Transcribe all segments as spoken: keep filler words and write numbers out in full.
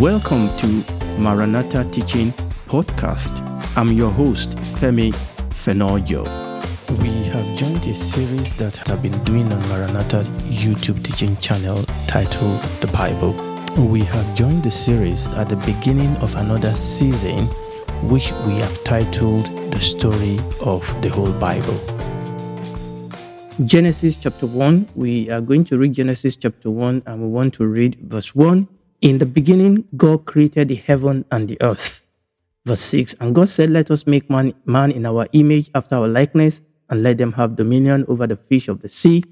Welcome to Maranatha Teaching Podcast. I'm your host, Femi Fenojo. We have joined a series that I've been doing on Maranatha YouTube teaching channel titled The Bible. We have joined the series at the beginning of another season, which we have titled The Story of the Whole Bible. Genesis chapter one, we are going to read Genesis chapter one, and we want to read verse one. In the beginning, God created the heaven and the earth. Verse six, and God said, let us make man, man in our image after our likeness, and let them have dominion over the fish of the sea,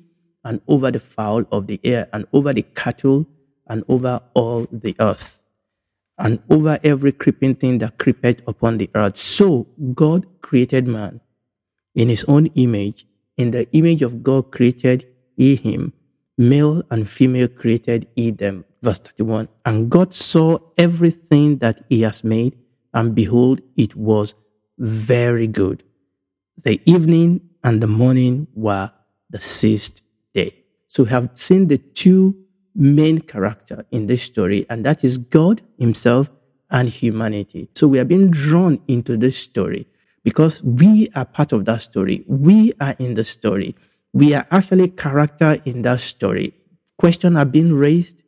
and over the fowl of the air, and over the cattle, and over all the earth, and over every creeping thing that creepeth upon the earth. So God created man in his own image. In the image of God created he him. Male and female created he them. Verse thirty-one, and God saw everything that he has made, and behold, it was very good. The evening and the morning were the sixth day. So we have seen the two main characters in this story, and that is God himself and humanity. So we are being drawn into this story because we are part of that story. We are in the story. We are actually character in that story. Questions are being raised.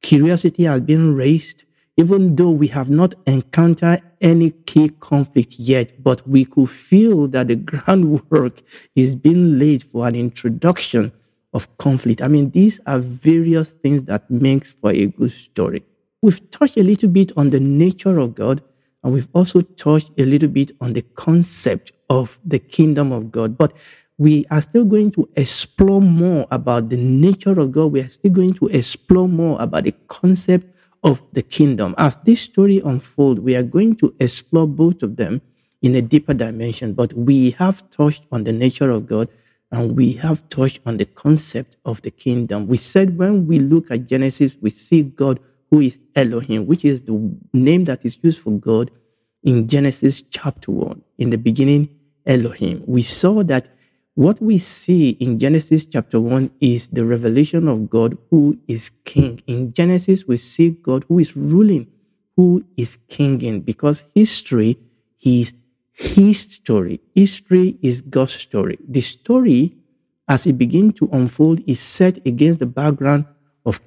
Curiosity has been raised. Even though we have not encountered any key conflict yet, but we could feel that the groundwork is being laid for an introduction of conflict. I mean, these are various things that makes for a good story. We've touched a little bit on the nature of God, and we've also touched a little bit on the concept of the kingdom of God. But we are still going to explore more about the nature of God. We are still going to explore more about the concept of the kingdom. As this story unfolds, we are going to explore both of them in a deeper dimension. But we have touched on the nature of God, and we have touched on the concept of the kingdom. We said when we look at Genesis, we see God who is Elohim, which is the name that is used for God in Genesis chapter one. In the beginning, Elohim. We saw that what we see in Genesis chapter one is the revelation of God who is king. In Genesis, we see God who is ruling, who is kinging, because history is his story. History is God's story. The story, as it begins to unfold, is set against the background of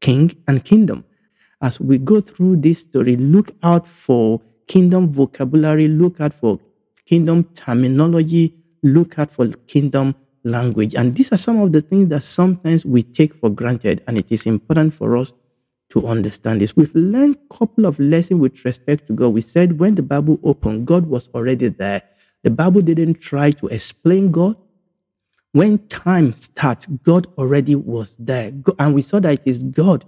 king and kingdom. As we go through this story, look out for kingdom vocabulary, look out for kingdom terminology, look out for kingdom language. And these are some of the things that sometimes we take for granted, and it is important for us to understand this. We've learned a couple of lessons with respect to God. We said when the Bible opened, God was already there. The Bible didn't try to explain God. When time starts, God already was there. And we saw that it is God,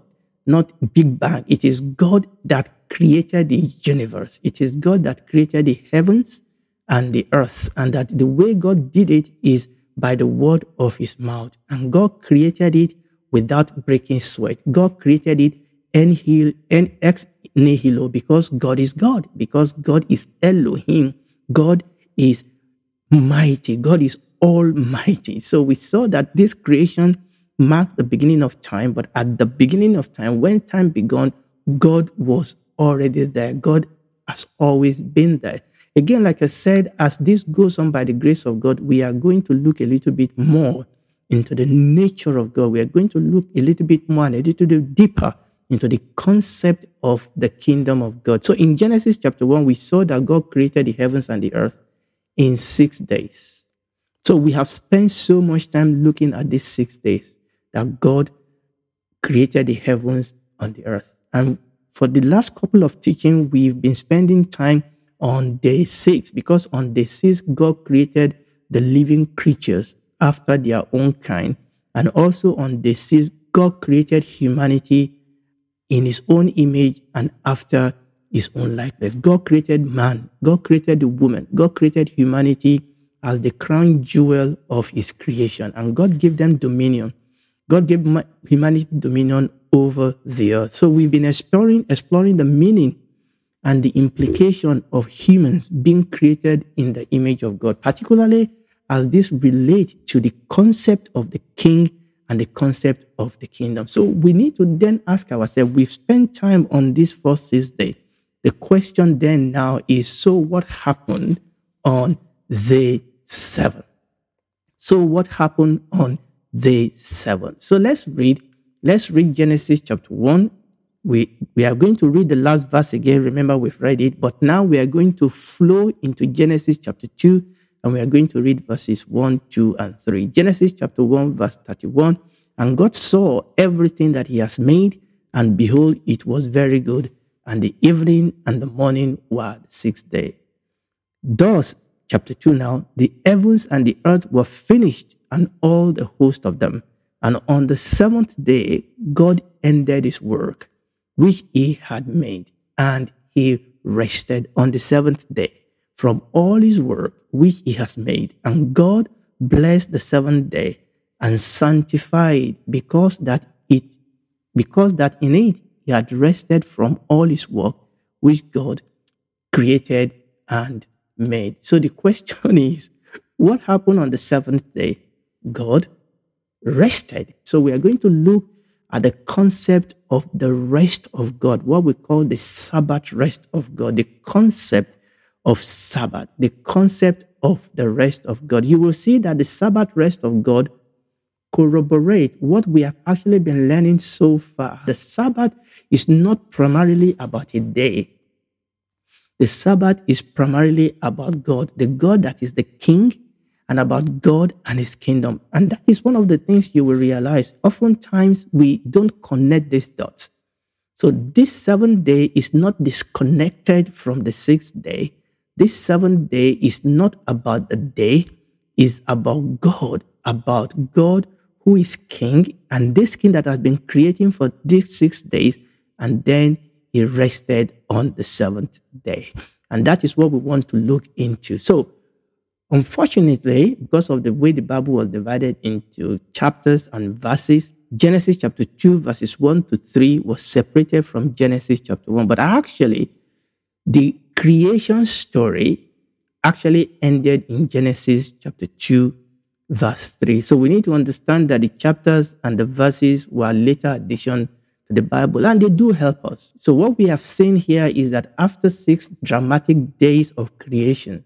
not Big Bang. It is God that created the universe. It is God that created the heavens and the earth, and that the way God did it is by the word of his mouth. And God created it without breaking sweat. God created it ex nihilo, because God is God, because God is Elohim. God is mighty. God is almighty. So we saw that this creation marked the beginning of time, but at the beginning of time, when time began, God was already there. God has always been there. Again, like I said, as this goes on by the grace of God, we are going to look a little bit more into the nature of God. We are going to look a little bit more and a little bit deeper into the concept of the kingdom of God. So in Genesis chapter one, we saw that God created the heavens and the earth in six days. So we have spent so much time looking at these six days that God created the heavens and the earth. And for the last couple of teaching, we've been spending time on day six, because on day six, God created the living creatures after their own kind. And also on day six, God created humanity in his own image and after his own likeness. God created man. God created the woman. God created humanity as the crown jewel of his creation. And God gave them dominion. God gave humanity dominion over the earth. So we've been exploring, exploring the meaning and the implication of humans being created in the image of God, particularly as this relates to the concept of the king and the concept of the kingdom. So we need to then ask ourselves, we've spent time on this first six days. The question then now is, so what happened on the seventh? So what happened on the seventh? So let's read, let's read Genesis chapter one. We, we are going to read the last verse again. Remember, we've read it, but now we are going to flow into Genesis chapter two, and we are going to read verses one, two, and three. Genesis chapter one, verse thirty-one. And God saw everything that he has made, and behold, it was very good. And the evening and the morning were the sixth day. Thus, chapter two now, the heavens and the earth were finished, and all the host of them. And on the seventh day, God ended his work, which he had made, and he rested on the seventh day from all his work which he has made. And God blessed the seventh day and sanctified, because that it, because that in it he had rested from all his work which God created and made. So the question is, what happened on the seventh day? God rested. So we are going to look at the concept of the rest of God, what we call the Sabbath rest of God, the concept of Sabbath, the concept of the rest of God. You will see that the Sabbath rest of God corroborates what we have actually been learning so far. The Sabbath is not primarily about a day. The Sabbath is primarily about God, the God that is the King, and about God and his kingdom. And that is one of the things you will realize. Oftentimes, we don't connect these dots. So this seventh day is not disconnected from the sixth day. This seventh day is not about the day, it's about God, about God who is King, and this King that has been creating for these six days, and then he rested on the seventh day. And that is what we want to look into. So, unfortunately, because of the way the Bible was divided into chapters and verses, Genesis chapter two, verses one to three was separated from Genesis chapter one. But actually, the creation story actually ended in Genesis chapter two, verse three. So we need to understand that the chapters and the verses were later addition to the Bible, and they do help us. So what we have seen here is that after six dramatic days of creation,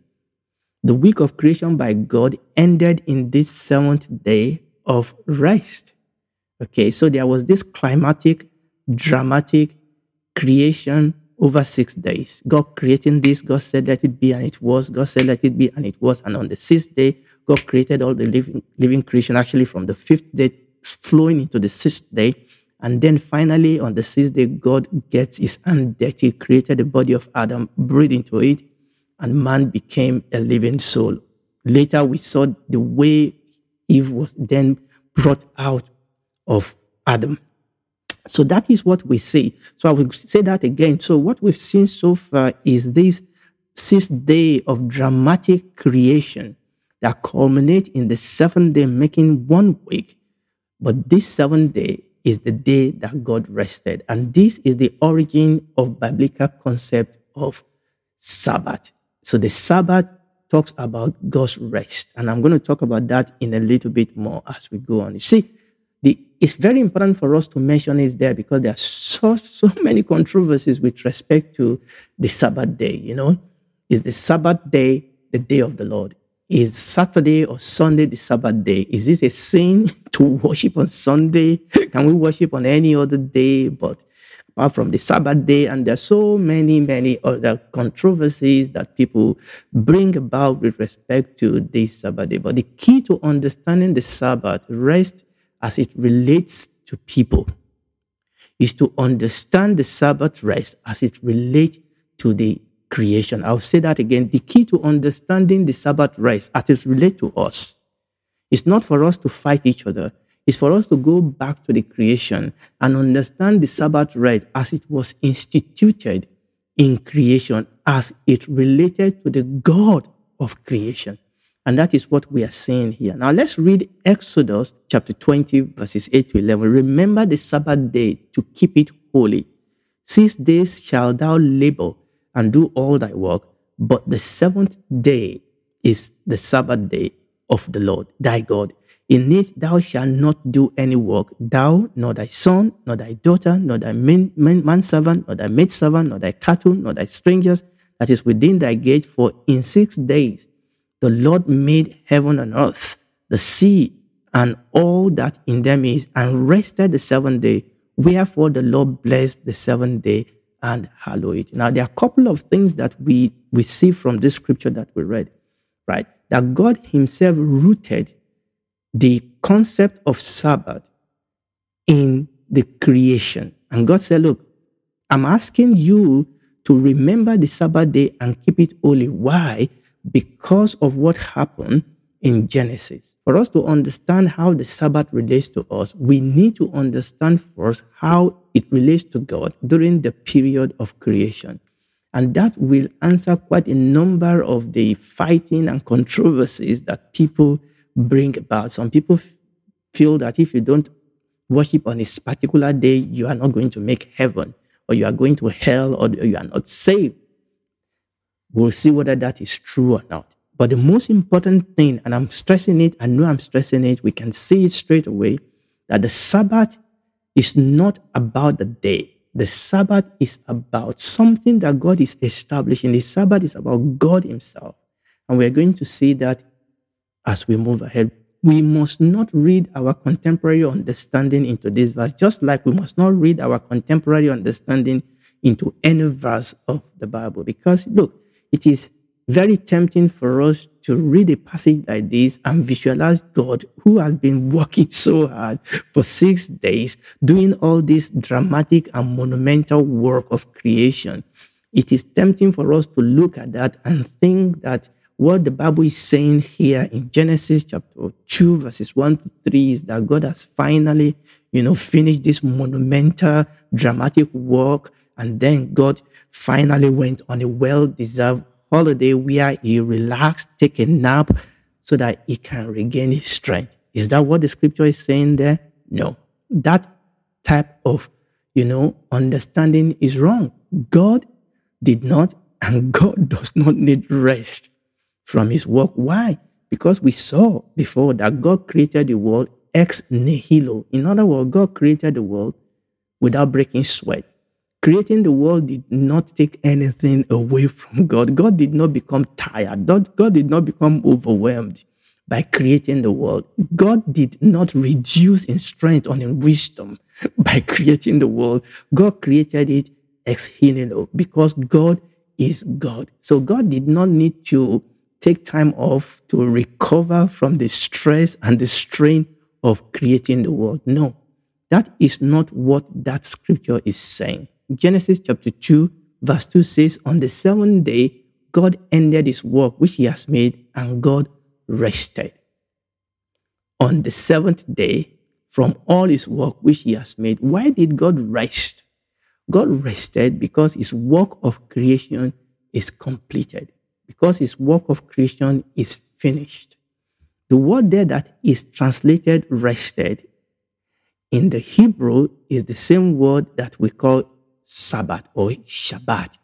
the week of creation by God ended in this seventh day of rest. Okay, so there was this climatic, dramatic creation over six days. God creating this, God said, let it be, and it was. God said, let it be, and it was. And on the sixth day, God created all the living, living creation, actually from the fifth day, flowing into the sixth day. And then finally, on the sixth day, God gets his hand dirty, created the body of Adam, breathed into it, and man became a living soul. Later, we saw the way Eve was then brought out of Adam. So that is what we see. So I will say that again. So what we've seen so far is this sixth day of dramatic creation that culminates in the seventh day, making one week. But this seventh day is the day that God rested. And this is the origin of biblical concept of Sabbath. So the Sabbath talks about God's rest. And I'm going to talk about that in a little bit more as we go on. You see, The, it's very important for us to mention it there, because there are so, so many controversies with respect to the Sabbath day, you know. Is the Sabbath day the day of the Lord? Is Saturday or Sunday the Sabbath day? Is it a sin to worship on Sunday? Can we worship on any other day but apart from the Sabbath day? And there are so many, many other controversies that people bring about with respect to this Sabbath day. But the key to understanding the Sabbath rest as it relates to people, is to understand the Sabbath rest as it relates to the creation. I'll say that again. The key to understanding the Sabbath rest as it relates to us is not for us to fight each other. It's for us to go back to the creation and understand the Sabbath rest as it was instituted in creation, as it related to the God of creation. And that is what we are saying here. Now let's read Exodus chapter twenty, verses eight to eleven. Remember the Sabbath day to keep it holy. Six days shalt thou labor and do all thy work, but the seventh day is the Sabbath day of the Lord, thy God. In it thou shalt not do any work, thou, nor thy son, nor thy daughter, nor thy man, man, manservant, nor thy maidservant, nor thy cattle, nor thy strangers, that is within thy gate. For in six days the Lord made heaven and earth, the sea, and all that in them is, and rested the seventh day. Wherefore the Lord blessed the seventh day and hallowed it. Now, there are a couple of things that we, we see from this scripture that we read, right? That God himself rooted the concept of Sabbath in the creation. And God said, look, I'm asking you to remember the Sabbath day and keep it holy. Why? Because of what happened in Genesis. For us to understand how the Sabbath relates to us, we need to understand first how it relates to God during the period of creation. And that will answer quite a number of the fighting and controversies that people bring about. Some people f- feel that if you don't worship on this particular day, you are not going to make heaven, or you are going to hell, or you are not saved. We'll see whether that is true or not. But the most important thing, and I'm stressing it, I know I'm stressing it, we can see it straight away, that the Sabbath is not about the day. The Sabbath is about something that God is establishing. The Sabbath is about God himself. And we're going to see that as we move ahead. We must not read our contemporary understanding into this verse, just like we must not read our contemporary understanding into any verse of the Bible. Because, look, it is very tempting for us to read a passage like this and visualize God, who has been working so hard for six days, doing all this dramatic and monumental work of creation. It is tempting for us to look at that and think that what the Bible is saying here in Genesis chapter two, verses one to three, is that God has finally, you know, finished this monumental, dramatic work, and then God finally went on a well-deserved holiday where he relaxed, take a nap so that he can regain his strength. Is that what the scripture is saying there? No. That type of, you know, understanding is wrong. God did not, and God does not need rest from his work. Why? Because we saw before that God created the world ex nihilo. In other words, God created the world without breaking sweat. Creating the world did not take anything away from God. God did not become tired. God did not become overwhelmed by creating the world. God did not reduce in strength or in wisdom by creating the world. God created it ex nihilo because God is God. So God did not need to take time off to recover from the stress and the strain of creating the world. No, that is not what that scripture is saying. Genesis chapter two, verse two says, on the seventh day, God ended his work which he has made, and God rested on the seventh day from all his work which he has made. Why did God rest? God rested because his work of creation is completed, because his work of creation is finished. The word there that is translated rested in the Hebrew is the same word that we call Sabbath or Shabbat.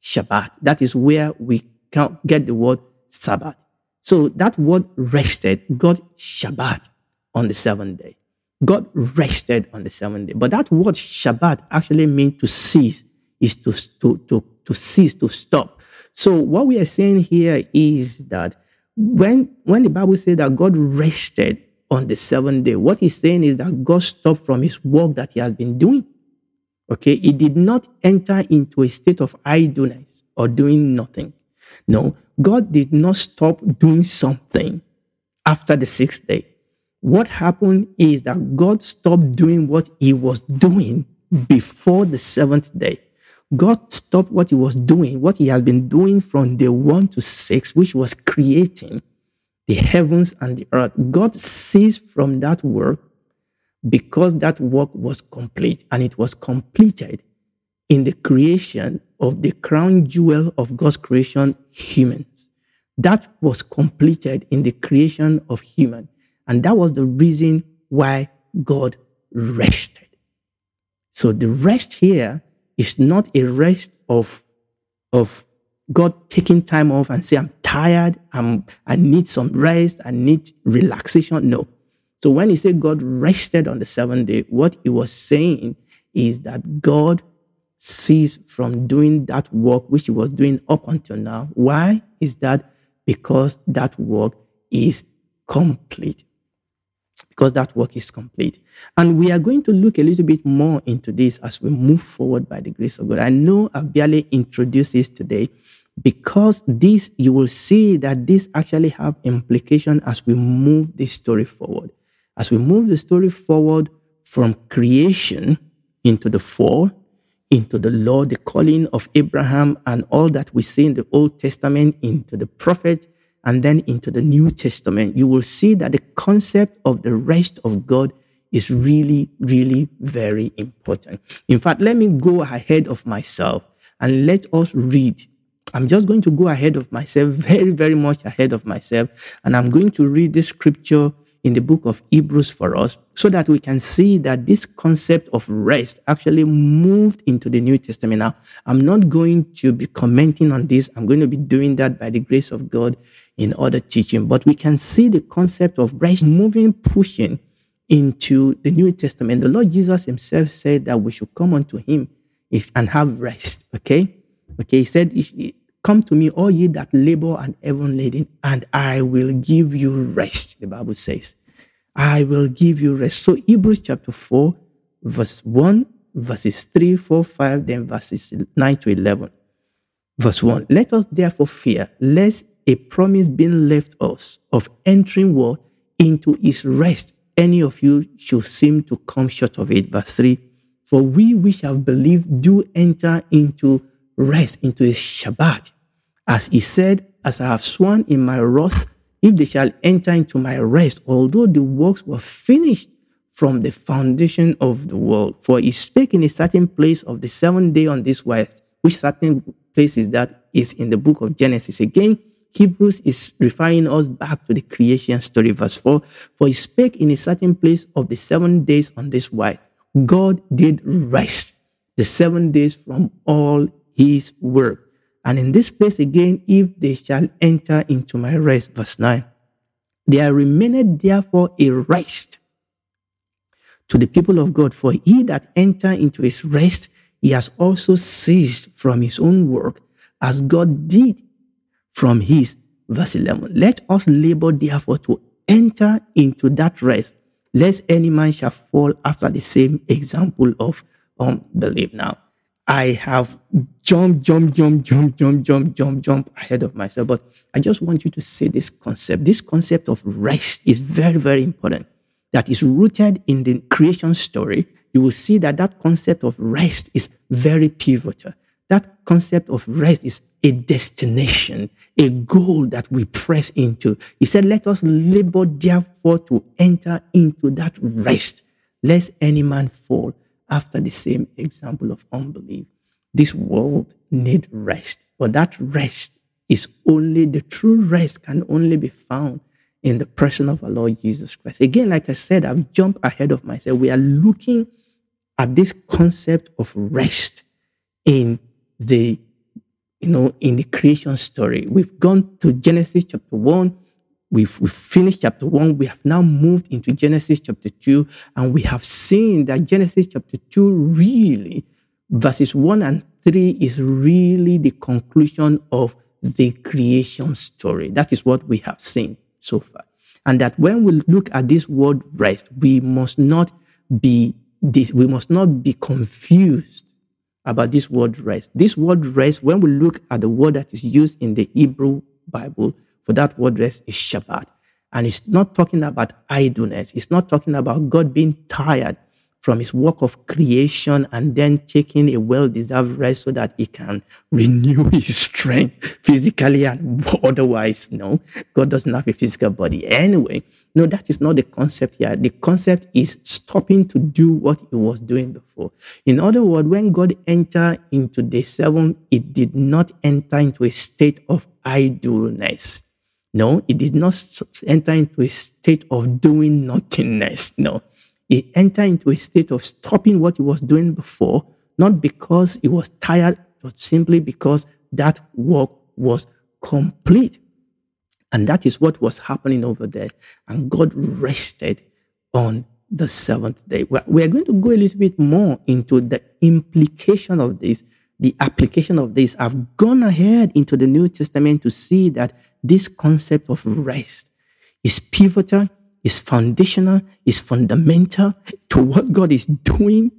Shabbat. That is where we can't get the word Sabbath. So that word rested, God Shabbat on the seventh day. God rested on the seventh day. But that word Shabbat actually means to cease, is to, to, to, to cease, to stop. So what we are saying here is that when, when the Bible says that God rested on the seventh day, what he's saying is that God stopped from his work that he has been doing. Okay, he did not enter into a state of idleness or doing nothing. No, God did not stop doing something after the sixth day. What happened is that God stopped doing what he was doing before the seventh day. God stopped what he was doing, what he has been doing from day one to six, which was creating the heavens and the earth. God ceased from that work, because that work was complete, and it was completed in the creation of the crown jewel of God's creation, humans. That was completed in the creation of human. And that was the reason why God rested. So the rest here is not a rest of, of God taking time off and say, I'm tired, I'm, I need some rest, I need relaxation. No. So when he said God rested on the seventh day, what he was saying is that God ceased from doing that work which he was doing up until now. Why is that? Because that work is complete. Because that work is complete. And we are going to look a little bit more into this as we move forward by the grace of God. I know I barely introduced this today, because this, you will see that this actually have implication as we move this story forward. As we move the story forward from creation into the fall, into the law, the calling of Abraham, and all that we see in the Old Testament, into the prophets, and then into the New Testament, you will see that the concept of the rest of God is really, really very important. In fact, let me go ahead of myself and let us read. I'm just going to go ahead of myself, very, very much ahead of myself. And I'm going to read this scripture in the book of Hebrews for us, so that we can see that this concept of rest actually moved into the New Testament. Now, I'm not going to be commenting on this. I'm going to be doing that by the grace of God in other teaching. But we can see the concept of rest moving, pushing into the New Testament. The Lord Jesus himself said that we should come unto him if, and have rest. Okay? Okay, he said, "Come to me, all ye that labor and heavy laden, and I will give you rest," the Bible says. I will give you rest. So Hebrews chapter four, verse one, verses three, four, five, then verses nine to eleven. Verse one, "Let us therefore fear, lest a promise being left us of entering war into his rest, any of you should seem to come short of it." Verse three, "For we which have believed do enter into rest, into his Shabbat, as he said, as I have sworn in my wrath, if they shall enter into my rest, although the works were finished from the foundation of the world. For he spake in a certain place of the seventh day on this wise," which certain place is that? Is in the book of Genesis. Again, Hebrews is referring us back to the creation story. Verse four, "For he spake in a certain place of the seven days on this wise, God did rest the seven days from all his work. And in this place again, if they shall enter into my rest." Verse nine, "There remaineth therefore a rest to the people of God, for he that enter into his rest, he has also ceased from his own work, as God did from his." Verse eleven, "Let us labor therefore to enter into that rest, lest any man shall fall after the same example of unbelief." Now, I have jump, jump, jump, jump, jump, jump, jump, jump ahead of myself. But I just want you to see this concept. This concept of rest is very, very important. That is rooted in the creation story. You will see that that concept of rest is very pivotal. That concept of rest is a destination, a goal that we press into. He said, "Let us labor therefore to enter into that rest, lest any man fall after the same example of unbelief." This world needs rest, but that rest is only, the true rest can only be found in the person of our Lord Jesus Christ. Again, like I said, I've jumped ahead of myself. We are looking at this concept of rest in the, you know, in the creation story. We've gone to Genesis chapter one. We've, we've finished chapter one. We have now moved into Genesis chapter two, and we have seen that Genesis chapter two really, verses one and three, is really the conclusion of the creation story. That is what we have seen so far. And that when we look at this word rest, we must not be this, we must not be confused about this word rest. This word rest, when we look at the word that is used in the Hebrew Bible, for that word rest is Shabbat. And it's not talking about idleness. It's not talking about God being tired from his work of creation and then taking a well-deserved rest so that he can renew his strength physically and otherwise. No, God doesn't have a physical body. Anyway, no, that is not the concept here. The concept is stopping to do what he was doing before. In other words, when God entered into day seven, it did not enter into a state of idleness. No, it did not enter into a state of doing nothingness. No, it entered into a state of stopping what he was doing before, not because he was tired, but simply because that work was complete. And that is what was happening over there. And God rested on the seventh day. We're going to go a little bit more into the implication of this, the application of this. I've gone ahead into the New Testament to see that this concept of rest is pivotal, is foundational, is fundamental to what God is doing,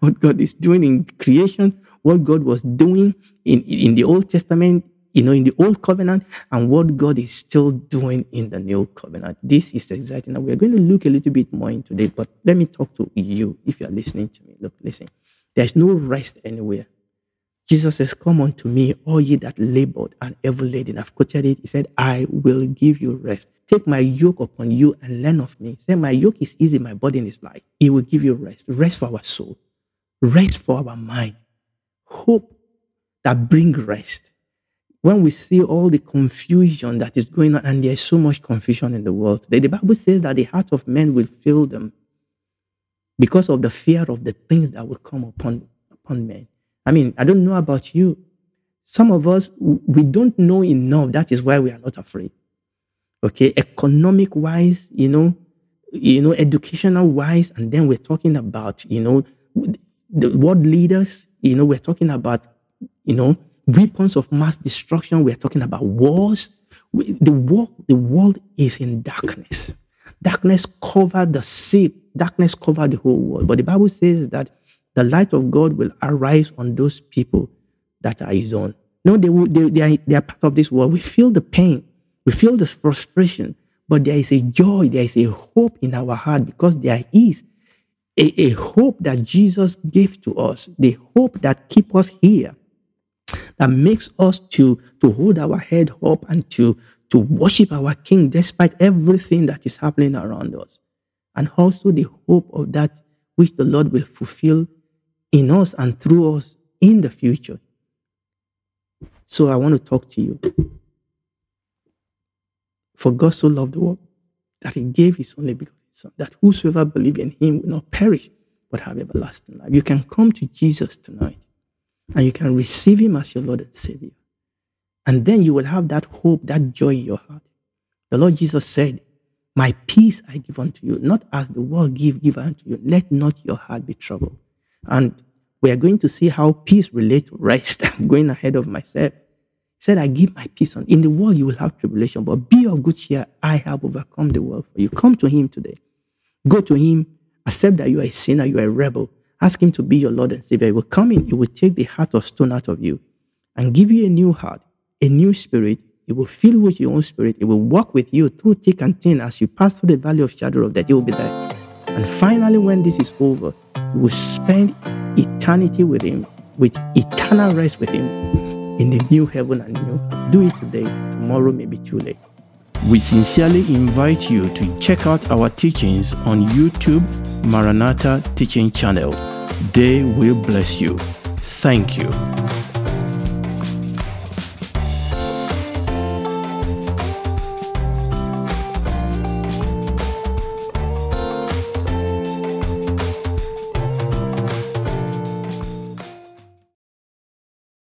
what God is doing in creation, what God was doing in, in the Old Testament, you know, in the Old Covenant, and what God is still doing in the New Covenant. This is exciting. And we're going to look a little bit more into it, but let me talk to you if you're listening to me. Look, listen, there's no rest anywhere. Jesus says, "Come unto me, all ye that labored and heavy laden." I've quoted it. He said, "I will give you rest. Take my yoke upon you and learn of me." He said, "My yoke is easy, my burden is light." He will give you rest. Rest for our soul. Rest for our mind. Hope that brings rest. When we see all the confusion that is going on, and there's so much confusion in the world today, the Bible says that the heart of men will fail them because of the fear of the things that will come upon, upon men. I mean, I don't know about you. Some of us, we don't know enough. That is why we are not afraid. Okay, economic-wise, you know, you know, educational-wise, and then we're talking about, you know, the world leaders, you know, we're talking about, you know, weapons of mass destruction. We are talking about wars. We, the world, the world is in darkness. Darkness covered the sea. Darkness covered the whole world. But the Bible says that the light of God will arise on those people that are His own. No, they will, they, they, are, they are part of this world. We feel the pain. We feel the frustration. But there is a joy. There is a hope in our heart because there is a, a hope that Jesus gave to us. The hope that keeps us here, that makes us to, to hold our head up and to, to worship our King despite everything that is happening around us. And also the hope of that which the Lord will fulfill in us and through us in the future. So I want to talk to you. For God so loved the world that He gave His only begotten Son, that whosoever believes in Him will not perish but have everlasting life. You can come to Jesus tonight, and you can receive Him as your Lord and Savior. And then you will have that hope, that joy in your heart. The Lord Jesus said, "My peace I give unto you, not as the world give, give unto you. Let not your heart be troubled." And we are going to see how peace relates to rest. I'm going ahead of myself. He said, "I give my peace on. In the world you will have tribulation, but be of good cheer. I have overcome the world for you." Come to Him today. Go to Him. Accept that you are a sinner, you are a rebel. Ask Him to be your Lord and Savior. He will come in. He will take the heart of stone out of you and give you a new heart, a new spirit. He will fill you with your own spirit. He will walk with you through thick and thin as you pass through the valley of shadow of death. He will be there. And finally, when this is over, you will spend eternity with Him, with eternal rest with Him in the new heaven and new earth. Do it today. Tomorrow may be too late. We sincerely invite you to check out our teachings on YouTube, Maranatha Teaching Channel. They will bless you. Thank you.